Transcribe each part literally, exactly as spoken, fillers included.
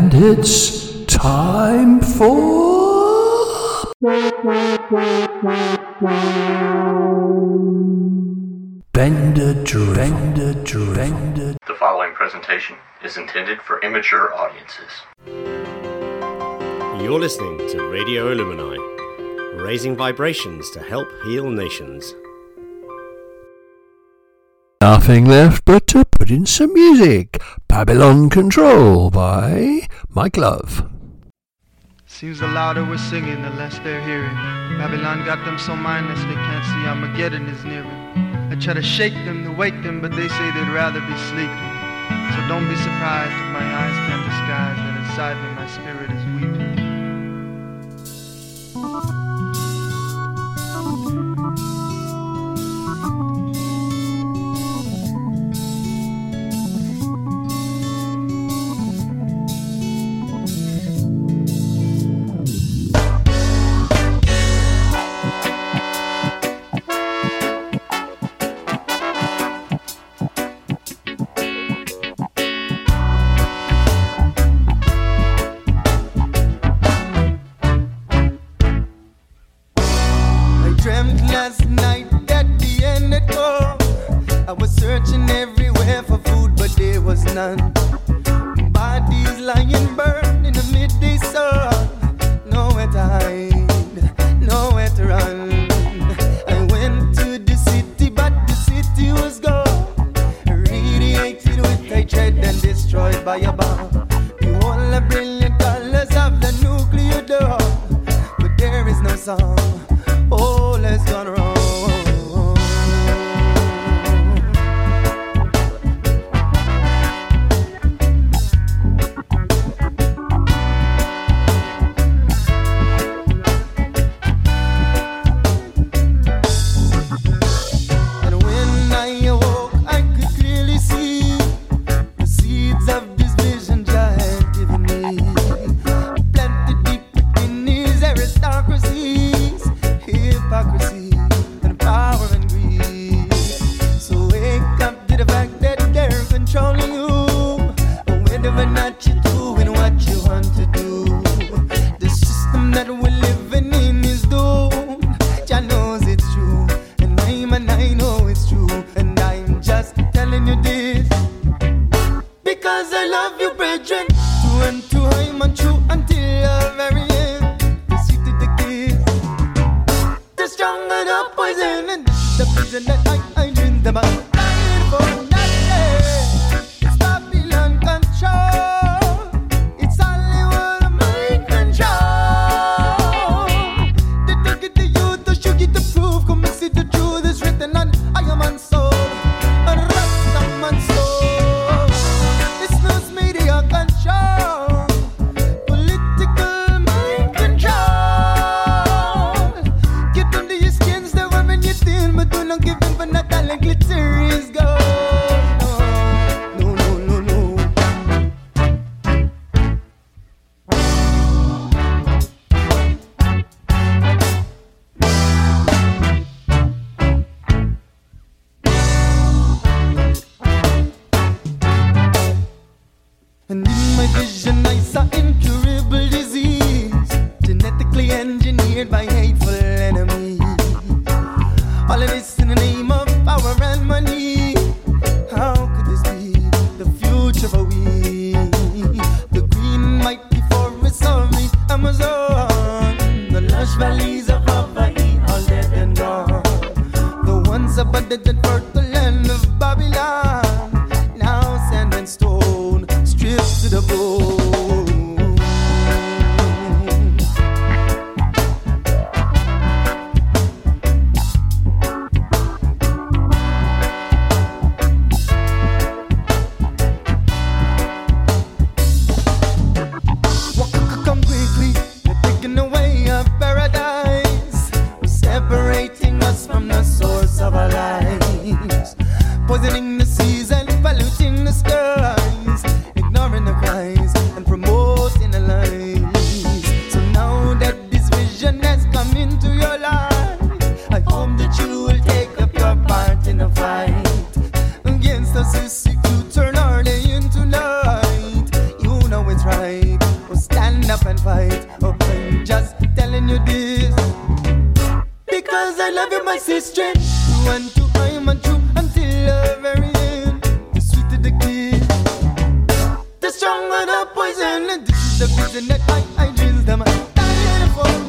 And it's time for Bender Drivel. The following presentation is intended for immature audiences. You're listening to Radio Illuminati, raising vibrations to help heal nations. Nothing left but to put in some music. Babylon Control by Mike Love. Seems the louder we're singing, the less they're hearing. Babylon got them so mindless they can't see Armageddon is nearing. I try to shake them to wake them, but they say they'd rather be sleeping. So don't be surprised if my eyes can't disguise that inside me my spirit is weeping. Poisoning the seas and polluting the skies, ignoring the cries. stand up and fight. Oh, I'm just telling you this because I love you, my sister. You and to I am untrue until the very end. The sweeter the kiss, the stronger the poison. And this is the reason that I, I dreams them. Dying for nothing.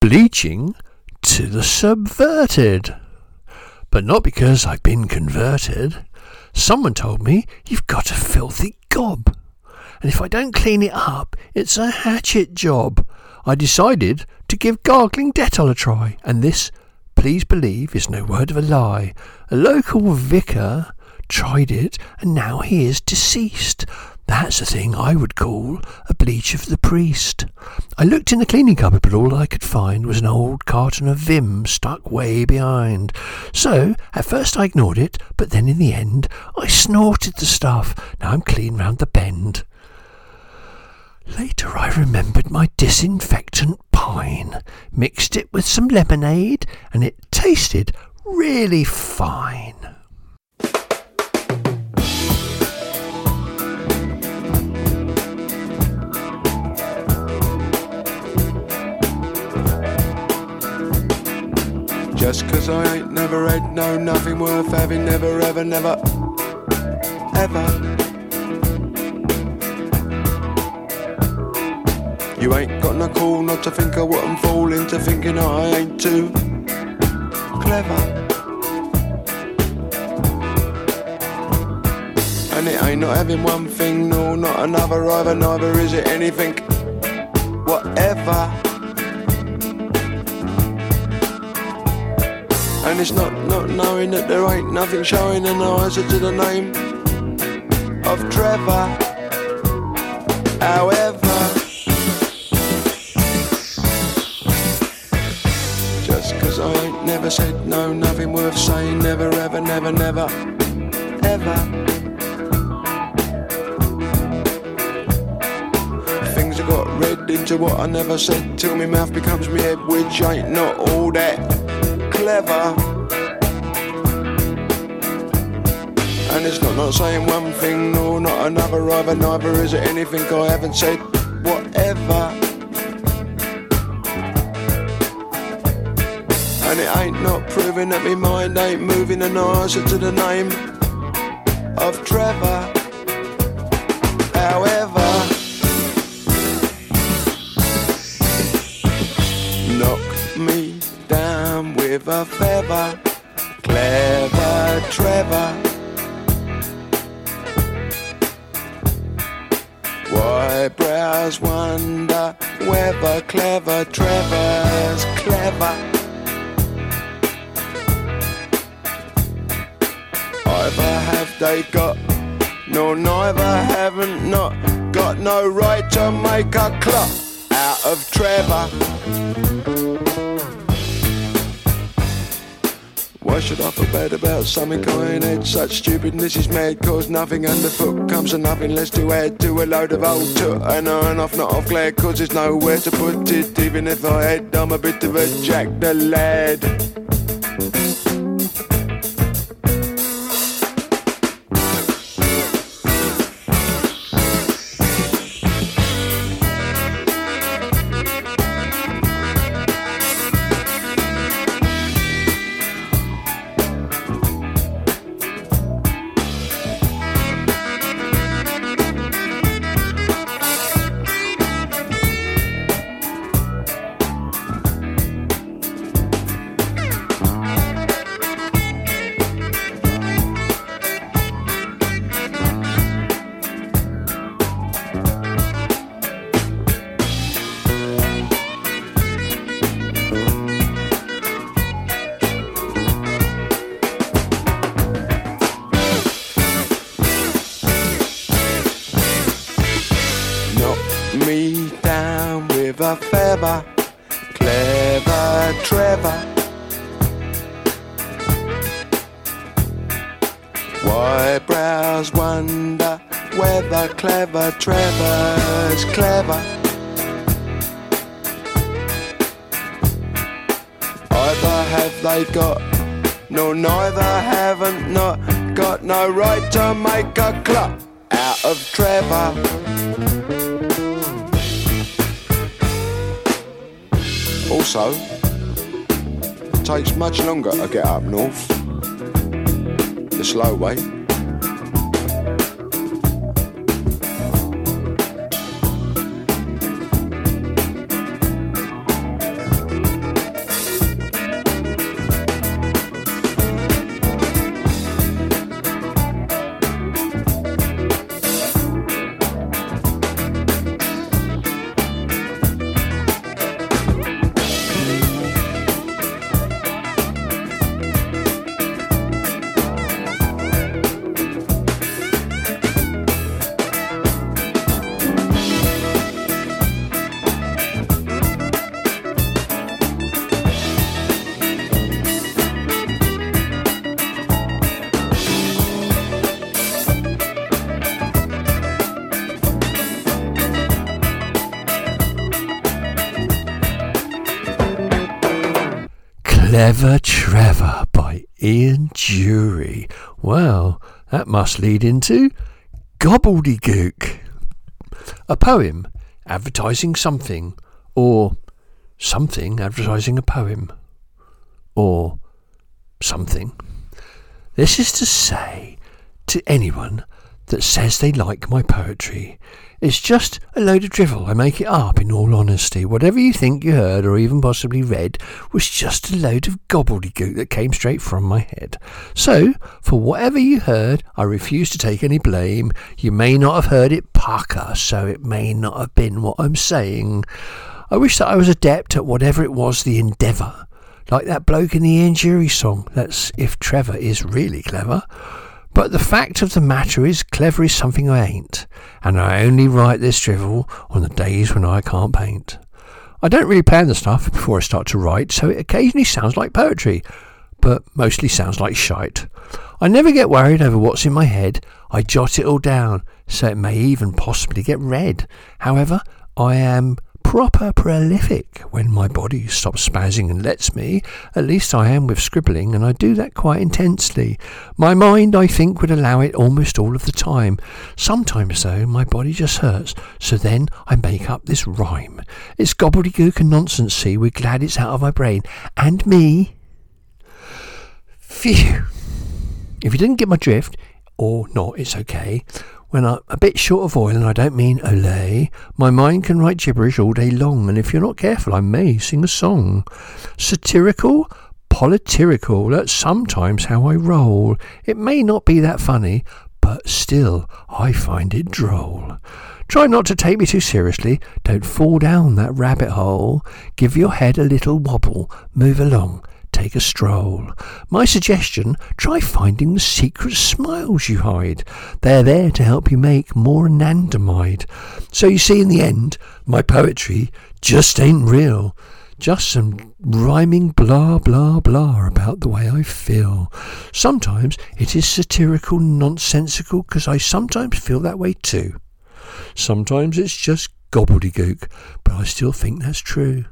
Bleaching to the subverted. But not because I've been converted. Someone told me you've got a filthy gob, and if I don't clean it up, it's a hatchet job. I decided to give gargling Dettol a try, and this, please believe, is no word of a lie. A local vicar tried it, and now he is deceased. That's a thing I would call a bleach of the priest. I looked in the cleaning cupboard, but all I could find was an old carton of Vim stuck way behind. So, at first I ignored it, but then in the end, I snorted the stuff. Now I'm clean round the bend. Later I remembered my disinfectant pine, mixed it with some lemonade, and it tasted really fine. Just cause I ain't never had no nothing worth having, never, ever, never, ever. You ain't got no call not to think of what I'm falling to, thinking I ain't too clever. And it ain't not having one thing, nor not another either, neither is it anything, whatever. And it's not not knowing that there ain't nothing showing an answer to the name of Trevor. However, just cause I ain't never said no, nothing worth saying, never, ever, never, never, ever. Things have got read into what I never said till my mouth becomes me head, which ain't not all that clever. And it's not not saying one thing nor not another either, neither is it anything I haven't said, whatever. And it ain't not proving that me mind ain't moving an answer to the name of Trevor. However, knock me down with a feather, clever Trevor. Why brows wonder whether clever Trevor's clever? Either have they got No, neither haven't not got no right to make a clock out of Trevor. Why should I feel bad about something I ain't had? Such stupidness is mad, cause nothing underfoot comes to nothing less to add to a load of old toot. And I'm off, not off glad, cause there's nowhere to put it. Even if I had, I'm a bit of a jack the lad. Takes much longer to get up north, the slow way. Clever Trevor by Ian Dury. Well, that must lead into Gobbledygook, a poem advertising something, or something advertising a poem, or something. This is to say to anyone that says they like my poetry, it's just a load of drivel. I make it up, in all honesty. Whatever you think you heard or even possibly read was just a load of gobbledygook that came straight from my head. So, for whatever you heard, I refuse to take any blame. You may not have heard it pucker, so it may not have been what I'm saying. I wish that I was adept at whatever it was, the endeavour. Like that bloke in the Ian Dury song, that's if Trevor is really clever. But the fact of the matter is, clever is something I ain't, and I only write this drivel on the days when I can't paint. I don't really plan the stuff before I start to write, so it occasionally sounds like poetry, but mostly sounds like shite. I never get worried over what's in my head. I jot it all down, so it may even possibly get read. However, I am proper prolific when my body stops spazzing and lets me. At least I am with scribbling, and I do that quite intensely. My mind, I think, would allow it almost all of the time. Sometimes, though, my body just hurts, so then I make up this rhyme. It's gobbledygook and nonsensy. We're glad it's out of my brain. And me. Phew. If you didn't get my drift, or not, it's okay. When I'm a bit short of oil, and I don't mean ole, my mind can write gibberish all day long, and if you're not careful, I may sing a song. Satirical, political, that's sometimes how I roll. It may not be that funny, but still, I find it droll. Try not to take me too seriously. Don't fall down that rabbit hole. Give your head a little wobble. Move along. take a stroll. My suggestion, try finding the secret smiles you hide. They're there to help you make more anandamide. So you see, in the end, my poetry just ain't real. Just some rhyming blah blah blah about the way I feel. Sometimes it is satirical, nonsensical, because I sometimes feel that way too. Sometimes it's just gobbledygook, but I still think that's true.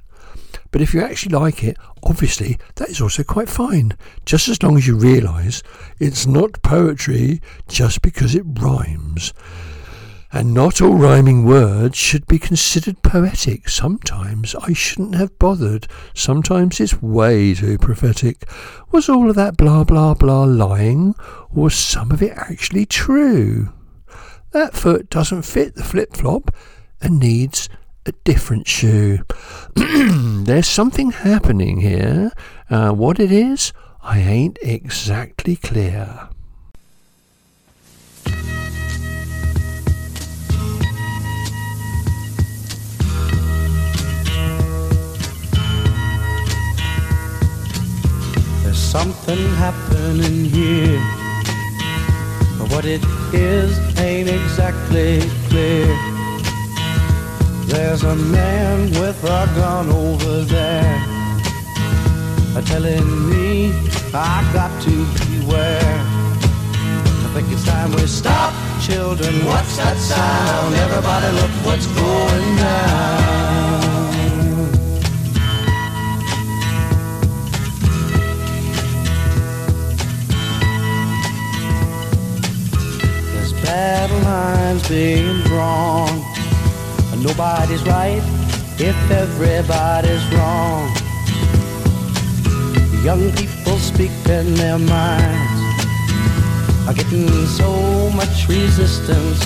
But if you actually like it, obviously that is also quite fine, just as long as you realise it's not poetry just because it rhymes. And not all rhyming words should be considered poetic. Sometimes I shouldn't have bothered. Sometimes it's way too prophetic. Was all of that blah blah blah lying, or was some of it actually true? That foot doesn't fit the flip-flop and needs a different shoe. There's something happening here. Uh, what it is, I ain't exactly clear. There's something happening here, but what it is ain't exactly clear. There's a man with a gun over there telling me I got to beware. I think it's time we stop, children. What's that sound? Everybody look what's going down. Battle lines being drawn, and nobody's right if everybody's wrong. The young people speaking their minds are getting so much resistance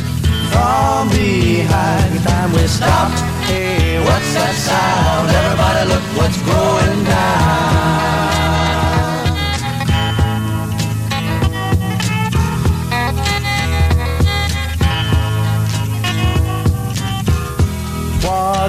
from behind. Time we stop. Hey, what's that sound? Everybody look what's going down. What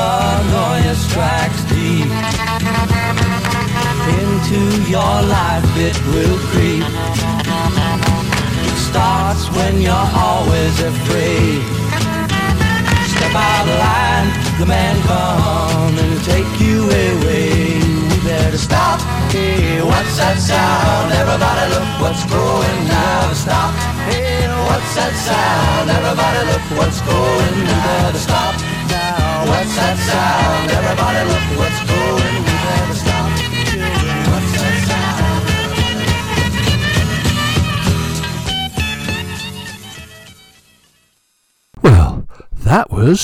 Paranoia strikes deep into your life, it will creep. It starts when you're always afraid. Step out of line, the man come and take you away. We better stop. Hey, what's that sound? Everybody look what's going now. Stop. Hey, what's that sound? Everybody look what's going now. Stop. What's that sound? Everybody look what's going. We better stop. What's that sound? Well, that was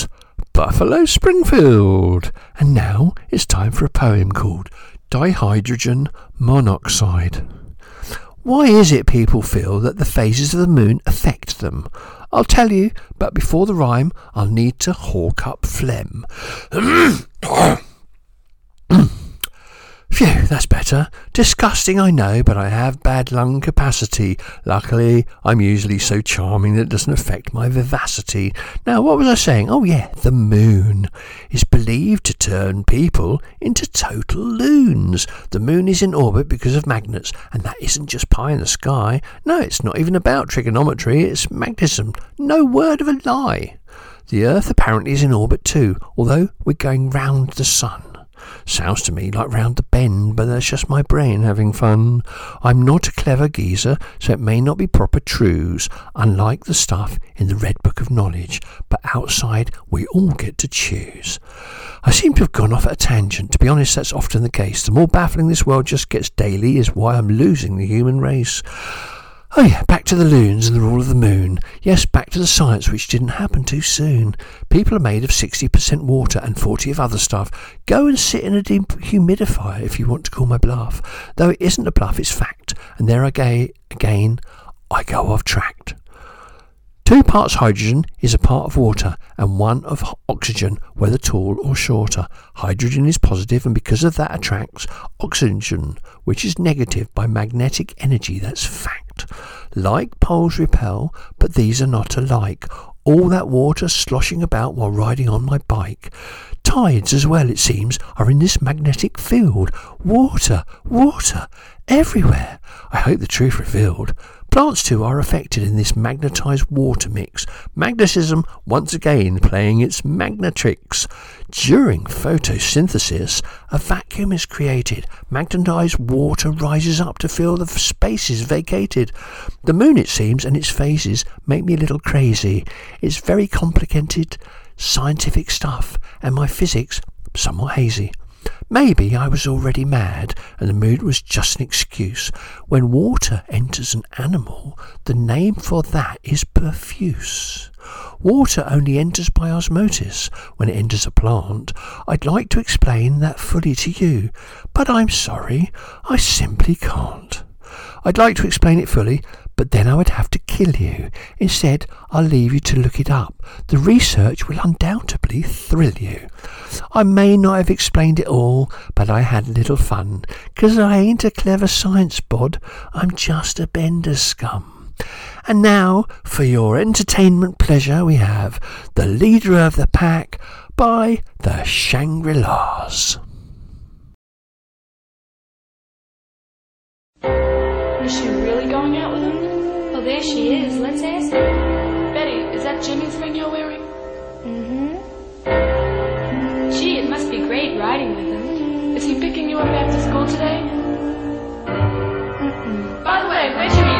Buffalo Springfield. And now it's time for a poem called Dihydrogen Monoxide. Why is it people feel that the phases of the moon affect them? I'll tell you, but before the rhyme, I'll need to hawk up phlegm. Phew, that's better. Disgusting, I know, but I have bad lung capacity. Luckily, I'm usually so charming that it doesn't affect my vivacity. Now, what was I saying? Oh, yeah, the moon is believed to turn people into total loons. The moon is in orbit because of magnets, and that isn't just pie in the sky. No, it's not even about trigonometry, it's magnetism. No word of a lie. The Earth apparently is in orbit too, although we're going round the sun. Sounds to me like round the bend, but that's just my brain having fun. I'm not a clever geezer, so it may not be proper truths, unlike the stuff in the Red Book of Knowledge, but outside we all get to choose. I seem to have gone off at a tangent. To be honest, that's often the case. The more baffling this world just gets daily is why I'm losing the human race. Oh yeah, back to the loons and the rule of the moon. Yes, back to the science which didn't happen too soon. People are made of sixty percent water and forty of other stuff. Go and sit in a dehumidifier if you want to call my bluff. Though it isn't a bluff, it's fact. And there I go again, I go off track. Two parts hydrogen is a part of water and one of oxygen, whether tall or shorter. Hydrogen is positive and because of that attracts oxygen, which is negative by magnetic energy. That's fact. Like poles repel, but these are not alike. All that water sloshing about while riding on my bike. Tides as well, it seems, are in this magnetic field. Water, water, everywhere. I hope the truth revealed. Plants too are affected in this magnetised water mix. Magnetism once again playing its magnetricks. During photosynthesis, a vacuum is created. Magnetised water rises up to fill the spaces vacated. The moon, it seems, and its phases make me a little crazy. It's very complicated scientific stuff, and my physics somewhat hazy. Maybe I was already mad, and the mood was just an excuse. When water enters an animal, the name for that is perfuse. Water only enters by osmosis when it enters a plant. I'd like to explain that fully to you, but I'm sorry, I simply can't. I'd like to explain it fully, but then I would have to kill you. Instead, I'll leave you to look it up. The research will undoubtedly thrill you. I may not have explained it all, but I had a little fun, 'cause I ain't a clever science bod, I'm just a bender scum. And now, for your entertainment pleasure, we have The Leader of the Pack by The Shangri-Las. Is she really going out with him? Well, there she is. Let's ask her. Betty, is that Jimmy's ring you're wearing? Mm-hmm. Gee, it must be great riding with him. Is he picking you up after school today? Mm-mm. By the way, where'd you meet him? I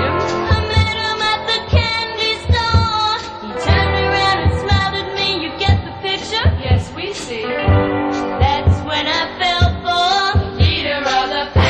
met him at the candy store. He turned around and smiled at me. You get the picture? Yes, we see. That's when I fell for Leader of the Pack.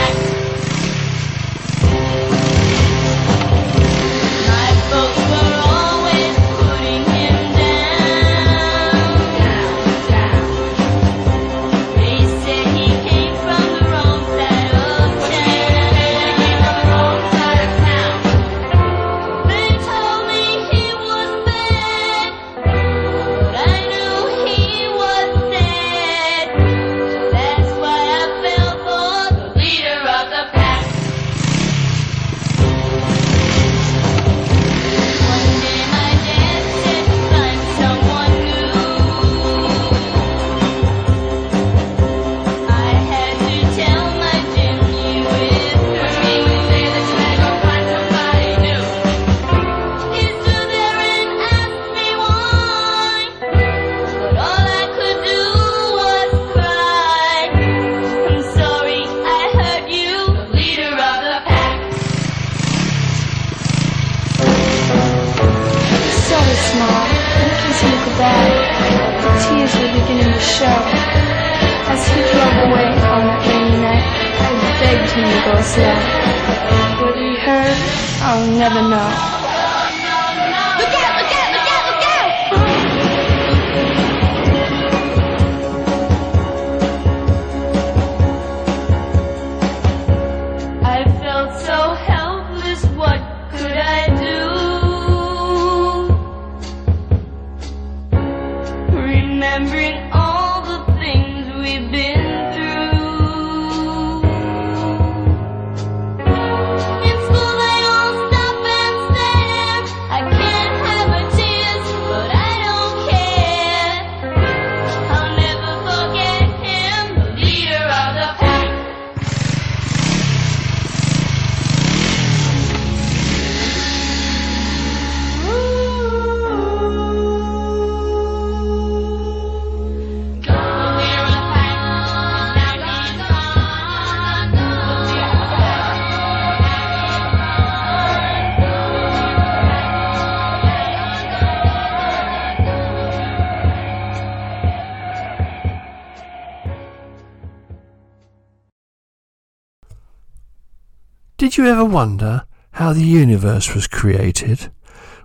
Did you ever wonder how the universe was created?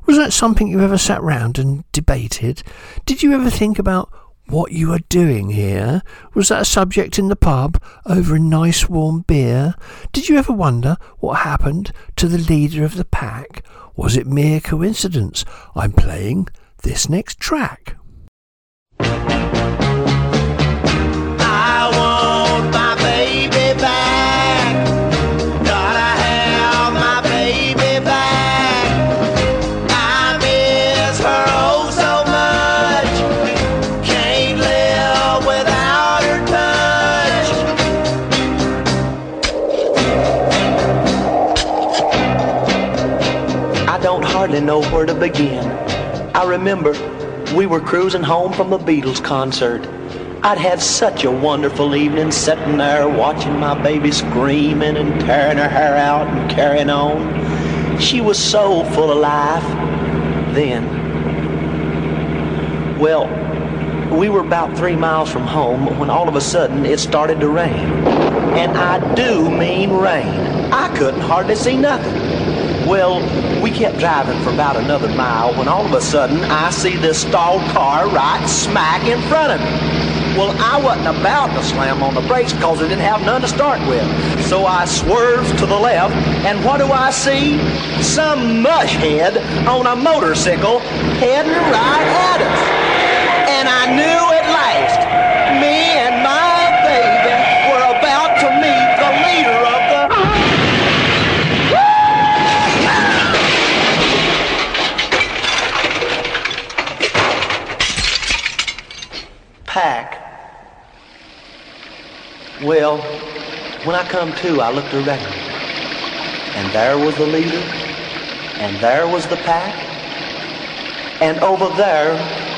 Was that something you ever sat round and debated? Did you ever think about what you were doing here? Was that a subject in the pub over a nice warm beer? Did you ever wonder what happened to the leader of the pack? Was it mere coincidence? I'm playing this next track. Know where to begin. I remember we were cruising home from a Beatles concert. I'd had such a wonderful evening sitting there watching my baby screaming and tearing her hair out and carrying on. She was so full of life then. Well, we were about three miles from home when all of a sudden it started to rain. And I do mean rain. I couldn't hardly see nothing. Well, we kept driving for about another mile when all of a sudden I see this stalled car right smack in front of me. Well, I wasn't about to slam on the brakes because I didn't have none to start with. So I swerved to the left, and what do I see? Some mushhead on a motorcycle heading right at us. And I knew at last, me and my baby were about to meet the leader of the... pack. Well, when I come to, I looked around, and there was the leader, and there was the pack, and over there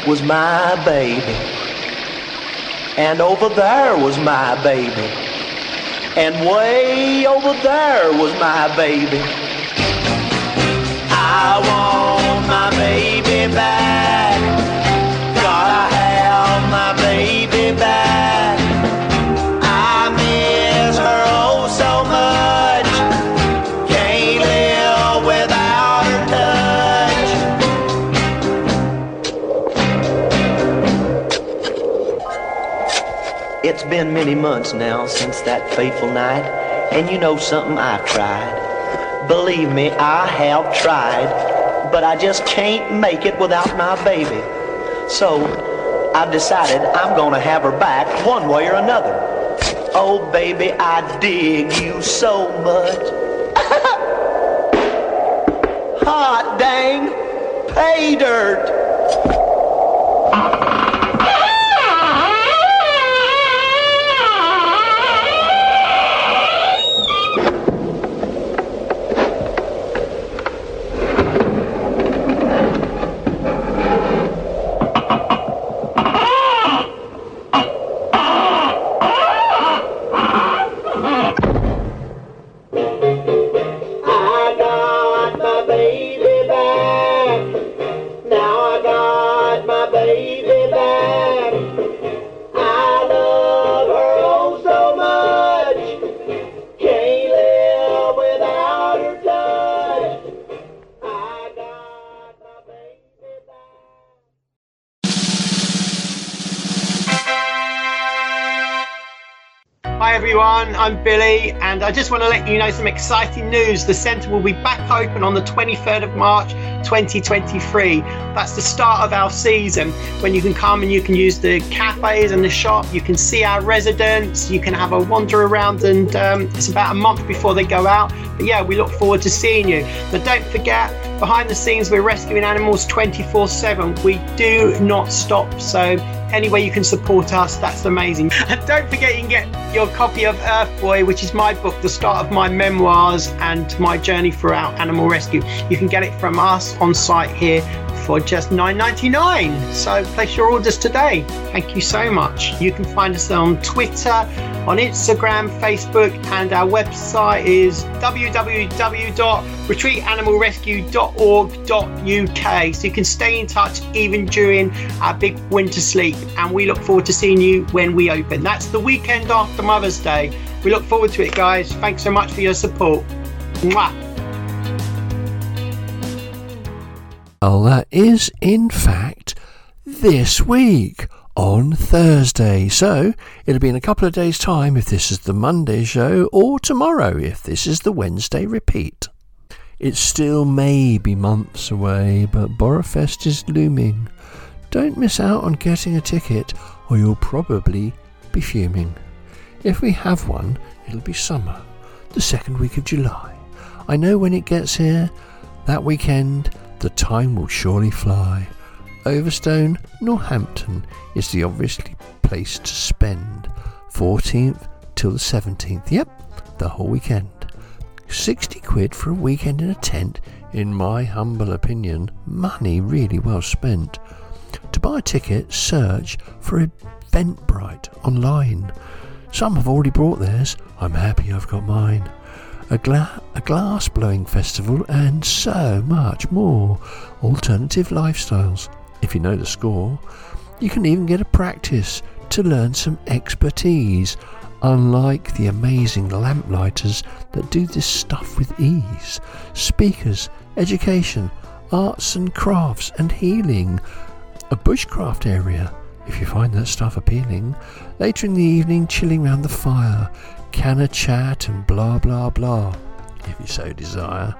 was my baby, and over there was my baby, and way over there was my baby. I want my baby back. Gotta have my baby back. I miss her oh so much. Can't live without her touch. It's been many months now since that fateful night, and you know something, I've tried. Believe me, I have tried, but I just can't make it without my baby. So I've decided I'm gonna have her back one way or another. Oh, baby, I dig you so much. Hot dang pay dirt. I'm Billy, and I just want to let you know some exciting news. The centre will be back open on the twenty-third of March twenty twenty-three. That's the start of our season, when you can come and you can use the cafes and the shop, you can see our residents, you can have a wander around, and um, it's about a month before they go out. But yeah, we look forward to seeing you. But don't forget, behind the scenes we're rescuing animals twenty-four seven. We do not stop, so any way you can support us, that's amazing. And don't forget, you can get your copy of Earthboy, which is my book, the start of my memoirs and my journey throughout animal rescue. You can get it from us on site here for just nine ninety-nine. So place your orders today. Thank you so much. You can find us on Twitter, on Instagram, Facebook, and our website is w w w dot retreat animal rescue dot org dot u k. So you can stay in touch even during our big winter sleep, and we look forward to seeing you when we open. That's the weekend after Mother's Day. We look forward to it, guys. Thanks so much for your support. Mwah. that is, in fact, this week on Thursday. So it'll be in a couple of days' time if this is the Monday show, or tomorrow if this is the Wednesday repeat. It's still maybe months away, but Boroughfest is looming. Don't miss out on getting a ticket, or you'll probably be fuming. If we have one, it'll be summer, the second week of July. I know when it gets here, that weekend, the time will surely fly. Overstone, Northampton is the obviously place to spend. fourteenth till the seventeenth, yep, the whole weekend. sixty quid for a weekend in a tent, in my humble opinion, money really well spent. To buy a ticket, search for Eventbrite online. Some have already brought theirs, I'm happy I've got mine. A, gla- a glass blowing festival and so much more. Alternative lifestyles, if you know the score. You can even get a practice to learn some expertise, unlike the amazing lamplighters that do this stuff with ease. Speakers, education, arts and crafts and healing. A bushcraft area, if you find that stuff appealing. Later in the evening, chilling round the fire, canna chat and blah blah blah, if you so desire.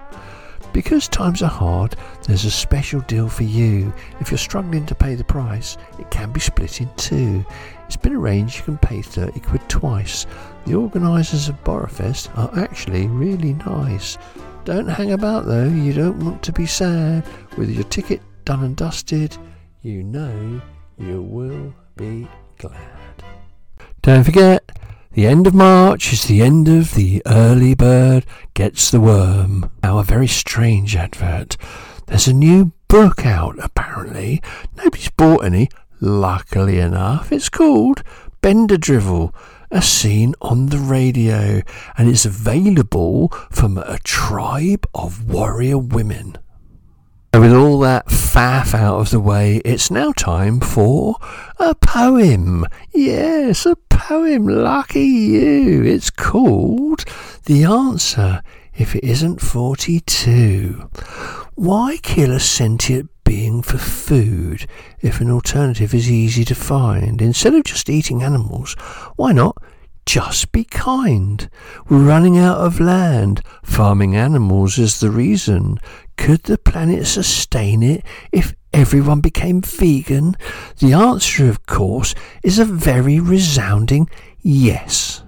Because times are hard, there's a special deal for you. If you're struggling to pay the price, it can be split in two. It's been arranged you can pay thirty quid twice. The organisers of Boroughfest are actually really nice. Don't hang about though, you don't want to be sad. With your ticket done and dusted, you know you will be glad. Don't forget, the end of March is the end of the early bird gets the worm. Now, a very strange advert. There's a new book out, apparently. Nobody's bought any, luckily enough. It's called Bender Drivel, a scene on the radio, and it's available from a tribe of warrior women. And with all that faff out of the way, it's now time for a poem. Yes, a poem. Lucky you. It's called The Answer If It Isn't forty-two. Why kill a sentient being for food if an alternative is easy to find? Instead of just eating animals, why not just be kind? We're running out of land. Farming animals is the reason. Could the planet sustain it if everyone became vegan? The answer, of course, is a very resounding yes.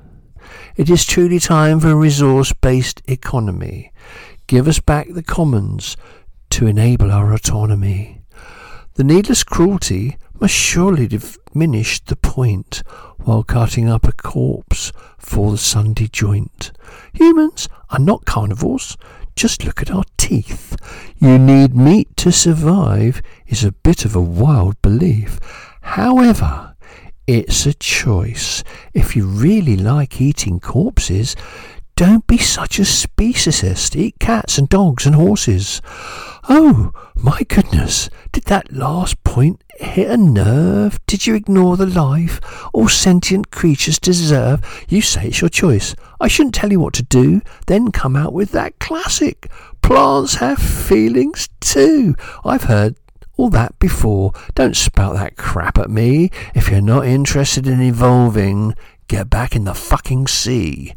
It is truly time for a resource-based economy. Give us back the commons to enable our autonomy. The needless cruelty must surely diminish the point while cutting up a corpse for the Sunday joint. Humans are not carnivores. Just look at our teeth. You need meat to survive is a bit of a wild belief. However, it's a choice. If you really like eating corpses, don't be such a speciesist. Eat cats and dogs and horses. Oh, my goodness, did that last point hit a nerve? Did you ignore the life all sentient creatures deserve? You say it's your choice. I shouldn't tell you what to do, then come out with that classic. Plants have feelings too. I've heard all that before. Don't spout that crap at me. If you're not interested in evolving, get back in the fucking sea.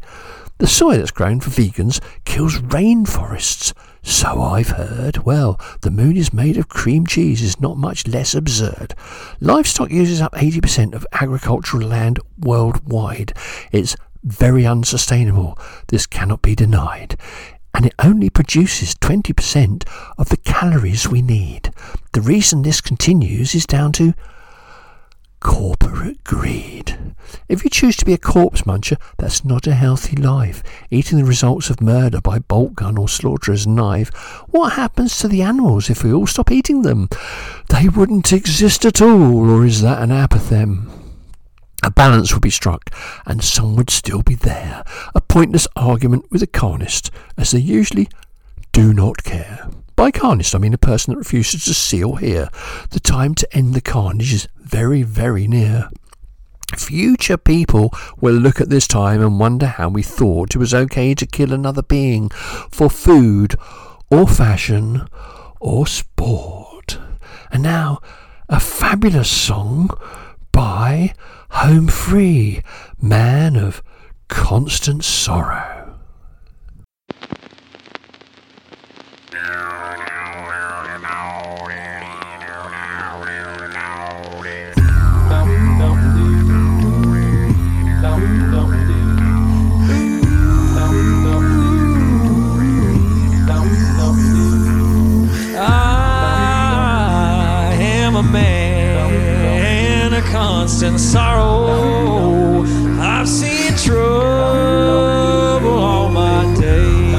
The soy that's grown for vegans kills rainforests. So I've heard. Well, the moon is made of cream cheese is not much less absurd. Livestock uses up eighty percent of agricultural land worldwide. It's very unsustainable. This cannot be denied. And it only produces twenty percent of the calories we need. The reason this continues is down to corporate greed. If you choose to be a corpse muncher, that's not a healthy life. Eating the results of murder by bolt gun or slaughterer's knife, what happens to the animals if we all stop eating them? They wouldn't exist at all, or is that an apathem? A balance would be struck, and some would still be there. A pointless argument with a carnist, as they usually do not care. By carnist, I mean a person that refuses to see or hear. The time to end the carnage is very, very near. Future people will look at this time and wonder how we thought it was okay to kill another being for food or fashion or sport. and now a fabulous song by Home Free, Man of Constant Sorrow. I am a man of constant sorrow. I've seen trouble all my days.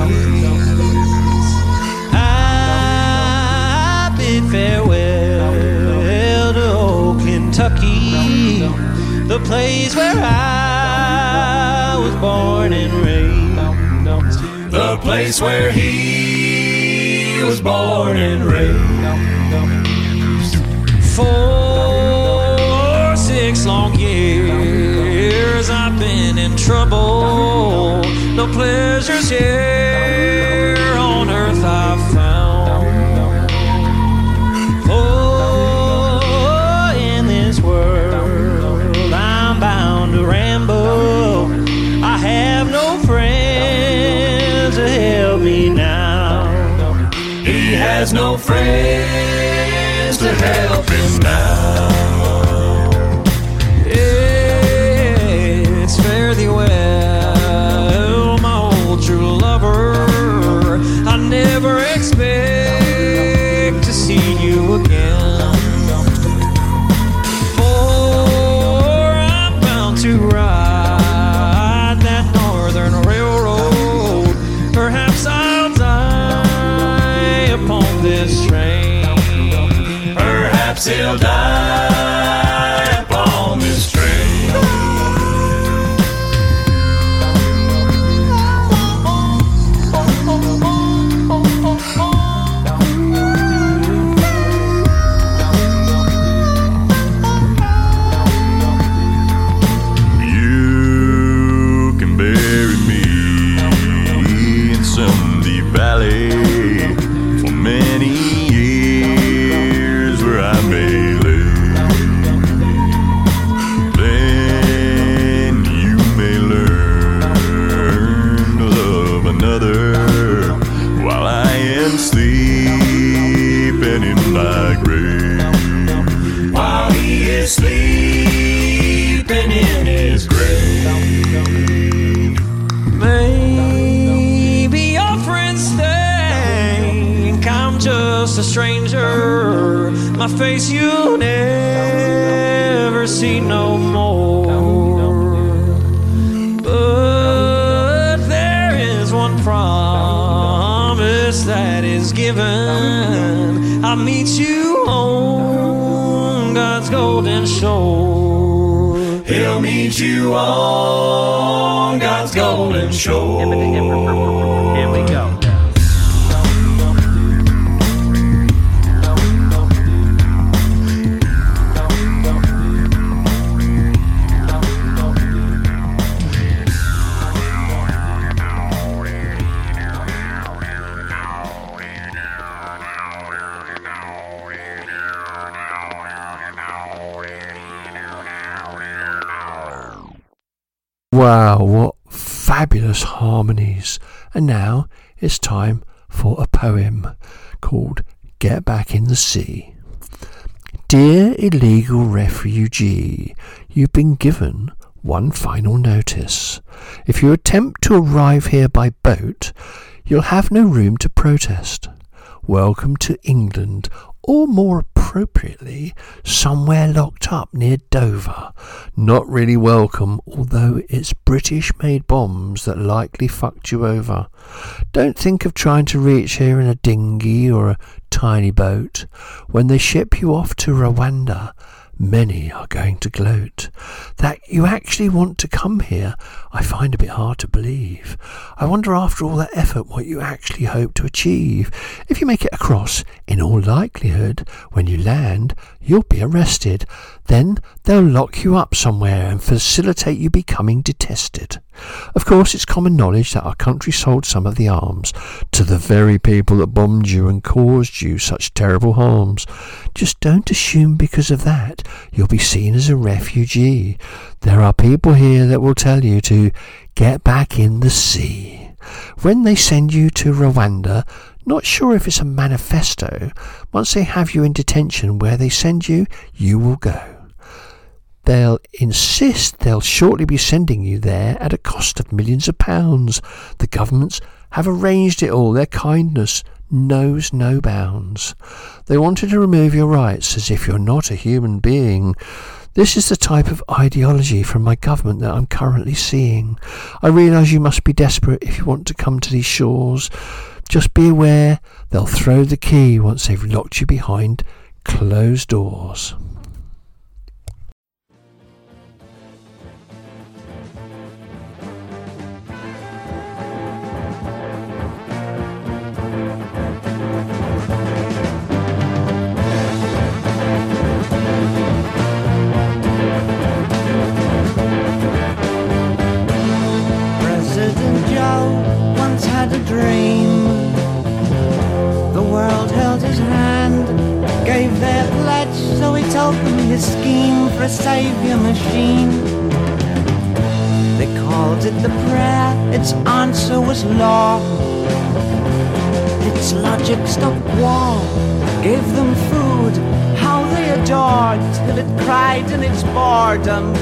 I bid farewell to old Kentucky, the place where I was born and raised, the place where he was born and raised. For six long years I've been in trouble, no pleasures here on earth I've found. Oh, in this world bound to ramble, I have no friends to help me now. He has no friends to help him now. It's fare thee well, my old true lover, I never expect to see you again. To ride that northern railroad, perhaps I'll die upon this train. Perhaps he'll die upon this train. A stranger, my face you'll never see no more. But there is one promise that is given, I'll meet you on God's golden shore. He'll meet you on God's golden shore. Here we go. Wow, what fabulous harmonies. And now it's time for a poem called Get Back in the Sea. Dear illegal refugee, you've been given one final notice. If you attempt to arrive here by boat, you'll have no room to protest. Welcome to England, or more appropriately, somewhere locked up near Dover. Not really welcome, although it's British-made bombs that likely fucked you over. Don't think of trying to reach here in a dinghy or a tiny boat. When they ship you off to Rwanda, many are going to gloat. That you actually want to come here, I find a bit hard to believe. I wonder after all that effort what you actually hope to achieve. If you make it across, in all likelihood, when you land, you'll be arrested. Then they'll lock you up somewhere and facilitate you becoming detested. Of course, it's common knowledge that our country sold some of the arms to the very people that bombed you and caused you such terrible harms. Just don't assume because of that you'll be seen as a refugee. There are people here that will tell you to get back in the sea. When they send you to Rwanda, not sure if it's a manifesto, once they have you in detention where they send you, you will go. They'll insist they'll shortly be sending you there at a cost of millions of pounds. The governments have arranged it all. Their kindness knows no bounds. They wanted to remove your rights as if you're not a human being. This is the type of ideology from my government that I'm currently seeing. I realise you must be desperate if you want to come to these shores. Just be aware they'll throw the key once they've locked you behind closed doors. Had a dream. The world held his hand, gave their pledge, so he told them his scheme for a saviour machine. They called it the prayer, its answer was law. Its logic stopped war, gave them food, how they adored, till it cried in its boredom.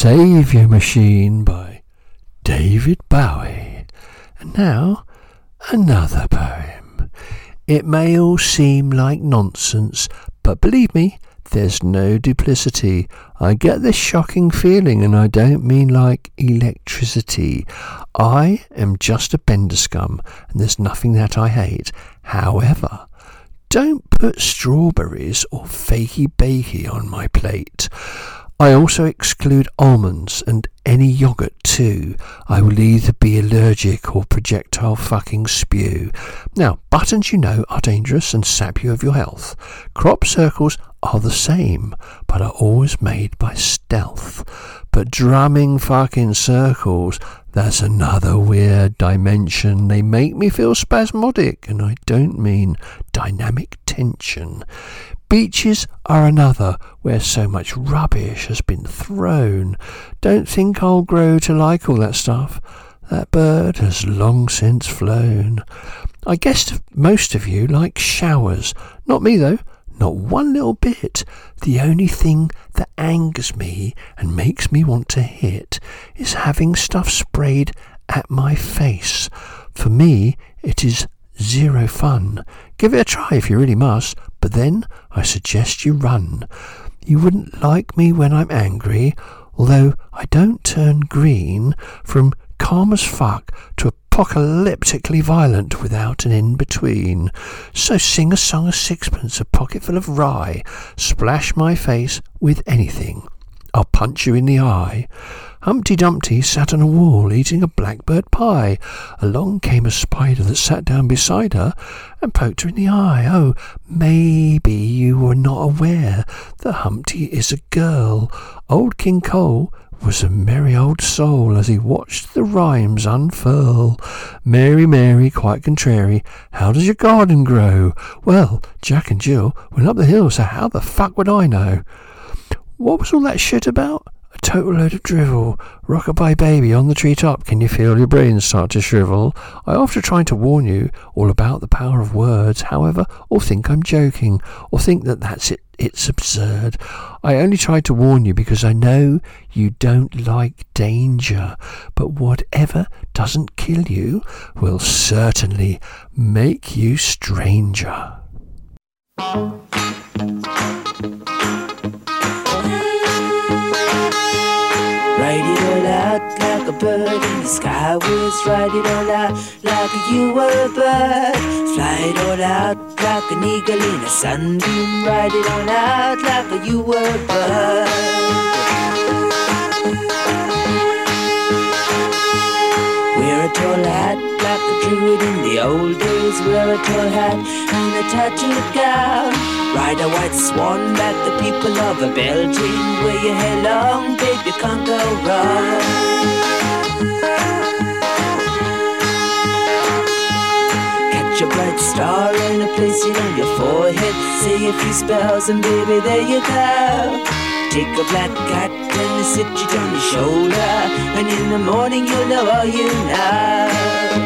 Saviour Machine by David Bowie. And now, another poem. It may all seem like nonsense, but believe me, there's no duplicity. I get this shocking feeling, and I don't mean like electricity. I am just a bender scum, and there's nothing that I hate. However, don't put strawberries or fakey-bakey on my plate. I also exclude almonds and any yoghurt too. I will either be allergic or projectile fucking spew. Now, buttons, you know, are dangerous and sap you of your health. Crop circles are the same, but are always made by stealth. But drumming fucking circles, that's another weird dimension. They make me feel spasmodic, and I don't mean dynamic tension. Beaches are another, where so much rubbish has been thrown. Don't think I'll grow to like all that stuff. That bird has long since flown. I guess most of you like showers. Not me, though. Not one little bit. The only thing that angers me and makes me want to hit is having stuff sprayed at my face. For me, it is zero fun. Give it a try if you really must, but then I suggest you run. You wouldn't like me when I'm angry, although I don't turn green from calm as fuck to apocalyptically violent without an in-between. So sing a song of sixpence, a pocket full of rye, splash my face with anything. I'll punch you in the eye. Humpty Dumpty sat on a wall eating a blackbird pie. Along came a spider that sat down beside her and poked her in the eye. Oh, maybe you were not aware that Humpty is a girl. Old King Cole was a merry old soul as he watched the rhymes unfurl. Mary, Mary, quite contrary, how does your garden grow? Well, Jack and Jill went up the hill, so how the fuck would I know? What was all that shit about? A total load of drivel. Rockabye baby on the treetop, can you feel your brain start to shrivel? I often try to warn you all about the power of words, however, or think I'm joking, or think that that's it, it's absurd. I only try to warn you because I know you don't like danger, but whatever doesn't kill you will certainly make you stranger. Write it all out like a bird in the sky. Words, write it all out like you were a bird. Fly it all out like an eagle in a sunbeam. Write it all out like you were a bird. Wear a tall hat like a druid in the old days. Wear a tall hat and a tattooed gown. Ride a white swan like the people of a Belgian. Wear your hair long, baby, can't go wrong. Catch a bright star and place it on your forehead. Say a few spells and baby, there you go. Take a black cat and sit it on your shoulder, and in the morning you'll know all you know.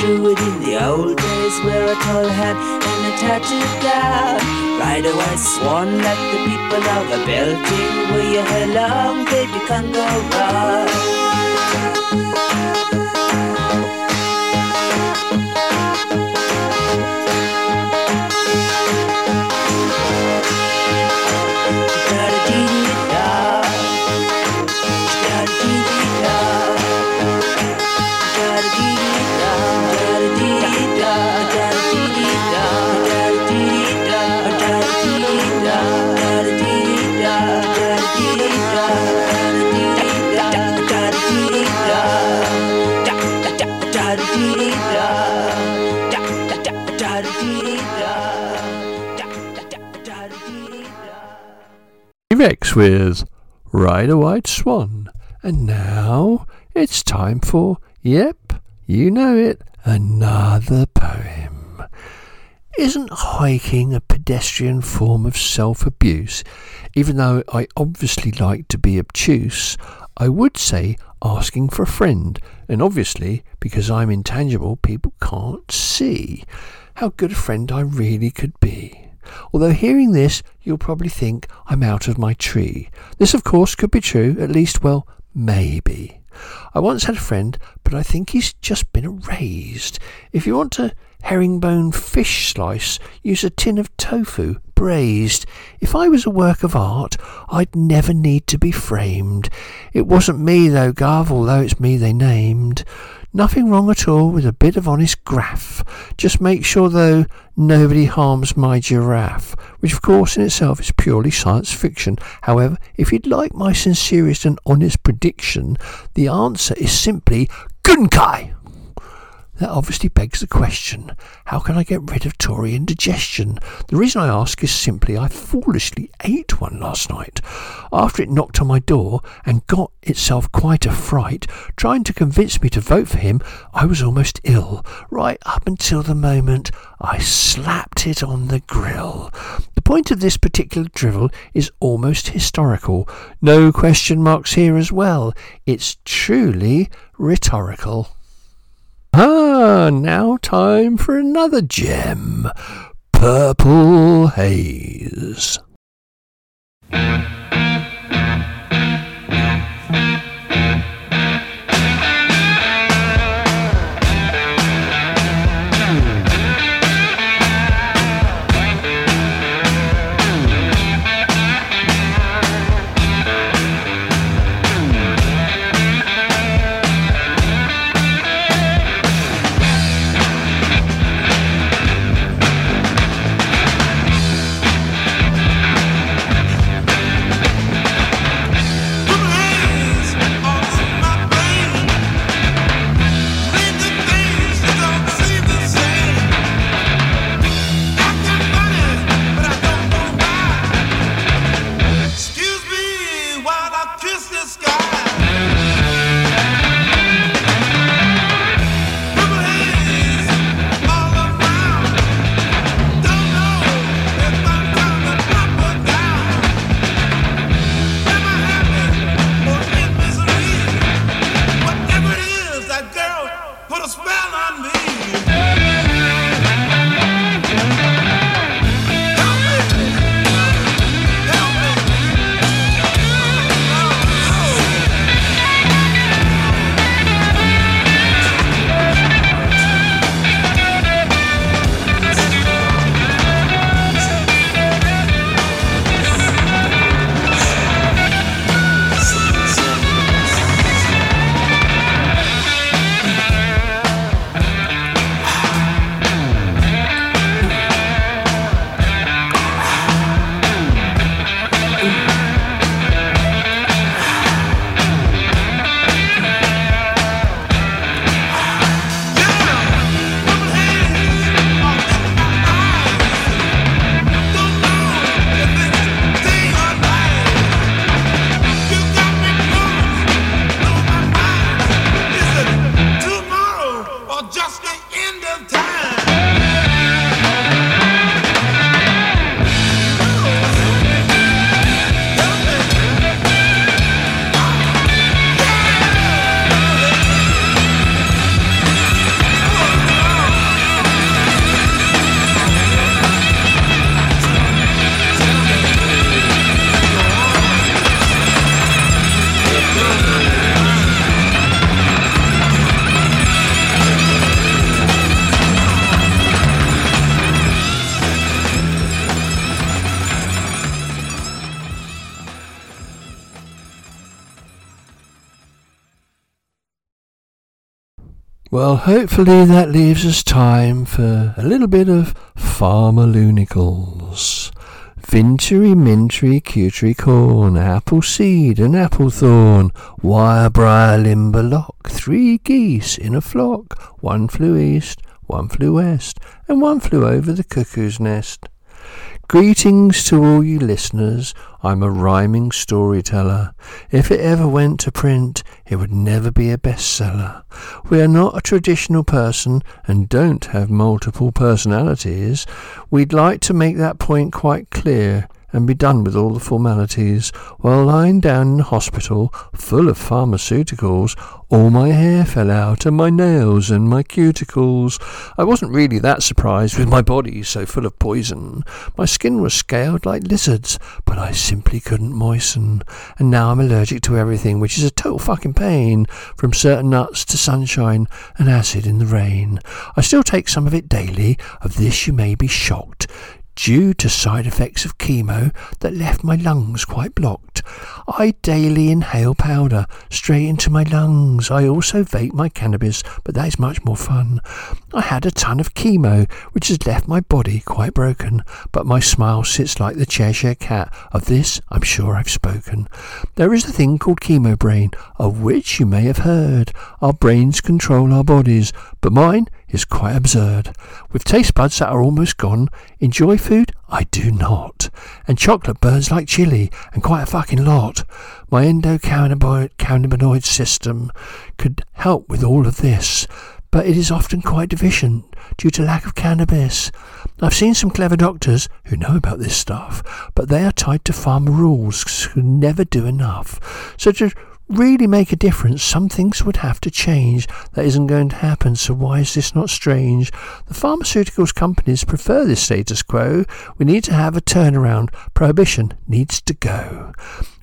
Druid in the old days, wear a tall hat and a tattooed gown. Ride a white swan like the people of a Belgian. Wear your hair long, baby, can't go wrong. Rex with Ride a White Swan. And now it's time for, yep, you know it, another poem. Isn't hiking a pedestrian form of self-abuse? Even though I obviously like to be obtuse, I would say asking for a friend. And obviously, because I'm intangible, people can't see how good a friend I really could be. Although hearing this, you'll probably think I'm out of my tree. This, of course, could be true, at least, well, maybe. I once had a friend, but I think he's just been erased. If you want to herringbone fish slice, use a tin of tofu braised. If I was a work of art, I'd never need to be framed. It wasn't me though, Gov, although it's me they named. Nothing wrong at all with a bit of honest graff. Just make sure though nobody harms my giraffe, which of course in itself is purely science fiction. However, if you'd like my sincerest and honest prediction, the answer is simply Gunkai. That obviously begs the question, how can I get rid of Tory indigestion? The reason I ask is simply I foolishly ate one last night. After it knocked on my door and got itself quite a fright, trying to convince me to vote for him, I was almost ill, right up until the moment I slapped it on the grill. The point of this particular drivel is almost historical. No question marks here as well. It's truly rhetorical. Ah, now time for another gem, Purple Haze. Well, hopefully that leaves us time for a little bit of Farmalunicals. Vintery, mintery, cutery corn, apple seed and applethorn, wirebriar, limber lock, three geese in a flock, one flew east, one flew west, and one flew over the cuckoo's nest. Greetings to all you listeners. I'm a rhyming storyteller. If it ever went to print, it would never be a bestseller. We are not a traditional person and don't have multiple personalities. We'd like to make that point quite clear and be done with all the formalities. While lying down in the hospital, full of pharmaceuticals, all my hair fell out and my nails and my cuticles. I wasn't really that surprised with my body so full of poison. My skin was scaled like lizards, but I simply couldn't moisten. And now I'm allergic to everything, which is a total fucking pain, from certain nuts to sunshine and acid in the rain. I still take some of it daily. Of this you may be shocked, due to side effects of chemo that left my lungs quite blocked. I daily inhale powder straight into my lungs. I also vape my cannabis, but that is much more fun. I had a ton of chemo, which has left my body quite broken, but my smile sits like the Cheshire Cat. Of this I'm sure I've spoken. There is a thing called chemo brain, of which you may have heard. Our brains control our bodies, but mine is quite absurd. With taste buds that are almost gone, enjoy food? I do not. And chocolate burns like chili, and quite a fucking lot. My endocannabinoid system could help with all of this, but it is often quite deficient due to lack of cannabis. I've seen some clever doctors who know about this stuff, but they are tied to farmer rules who never do enough. So to really make a difference, some things would have to change. That isn't going to happen, so why is this not strange? The pharmaceuticals companies prefer this status quo. We need to have a turnaround. Prohibition needs to go.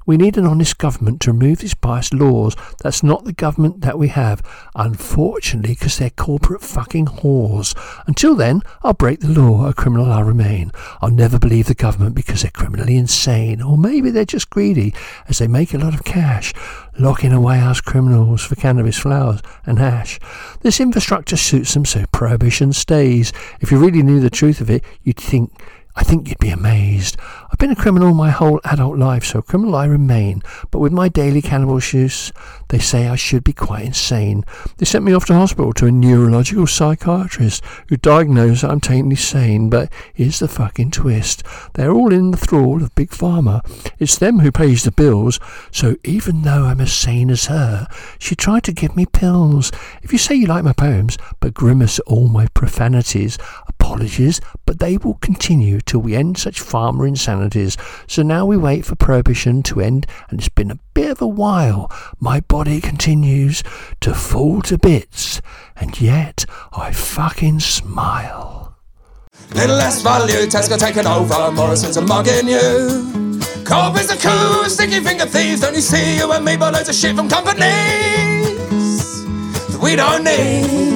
We need an honest government to remove these biased laws. That's not the government that we have, unfortunately, because they're corporate fucking whores. Until then, I'll break the law. A criminal I'll remain. I'll never believe the government because they're criminally insane. Or maybe they're just greedy, as they make a lot of cash, locking away us criminals for cannabis, flowers and hash. This infrastructure suits them, so prohibition stays. If you really knew the truth of it, you'd think... I think you'd be amazed. I've been a criminal my whole adult life, so a criminal I remain. But with my daily cannabis use, they say I should be quite insane. They sent me off to hospital to a neurological psychiatrist who diagnosed that I'm totally sane. But here's the fucking twist. They're all in the thrall of Big Pharma. It's them who pays the bills. So even though I'm as sane as her, she tried to give me pills. If you say you like my poems, but grimace at all my profanities, apologies, but they will continue till we end such farmer insanities. So now we wait for prohibition to end, and it's been a bit of a while. My body continues to fall to bits, and yet I fucking smile. Little less value, Tesco taking over, Morrison's are mugging you. Corp is a coup, sticky finger thieves, don't you see you and me buy loads of shit from companies that we don't need.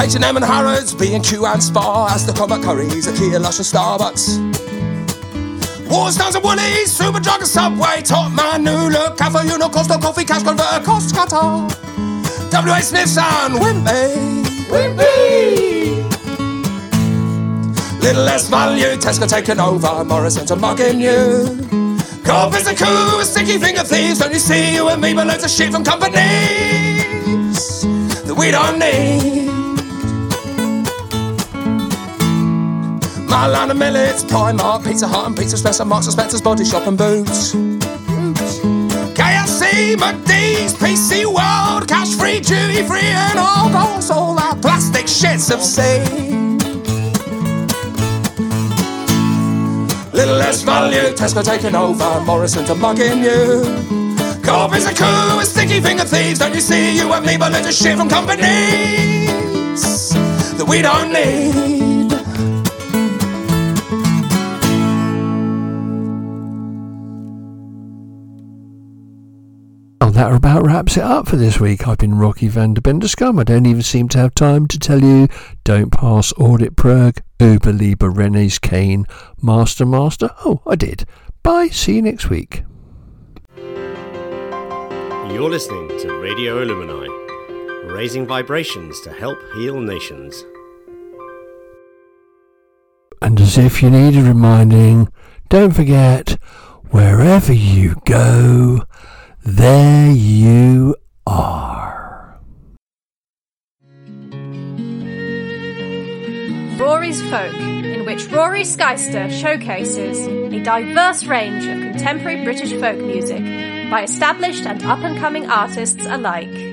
H and M and Harrods, B and Q and Spa, Asda, Comet, Curry's, Ikea, Lush and Starbucks. Waterstones and Woolies, Superdrug and Subway, Top Man, New Look, Cafe, Uno, Costa, Coffee, Cash Converter, Cost Cutter, W H Smith's and Wimpy. Wimpy! Little less value, Tesco taking over, Morrison's are mugging you. Corp is a coup, sticky finger thieves, don't you see you and me but loads of shit from companies that we don't need. Milan and Millets, Primark, Pizza Hut and Pizza Express and Marks and Spencer's, Body Shop and Boots. K F C, McDee's, P C World, Cash Free, Duty Free and all those, all that plastic shits of sea. Little less value, Tesco taking over, Morrison's are mugging you. Corp is a coup, it's sticky finger thieves, don't you see you and me but loads of shit from companies that we don't need. That about wraps it up for this week. I've been Rocky van der Benderscum. I don't even seem to have time to tell you. Don't pass audit Prague. Uber Lieber Renes Kane. Master Master. Oh, I did. Bye. See you next week. You're listening to Radio Illuminati. Raising vibrations to help heal nations. And as if you need a reminding, don't forget, wherever you go... there you are. Rory's Folk, in which Rory Skyster showcases a diverse range of contemporary British folk music by established and up-and-coming artists alike.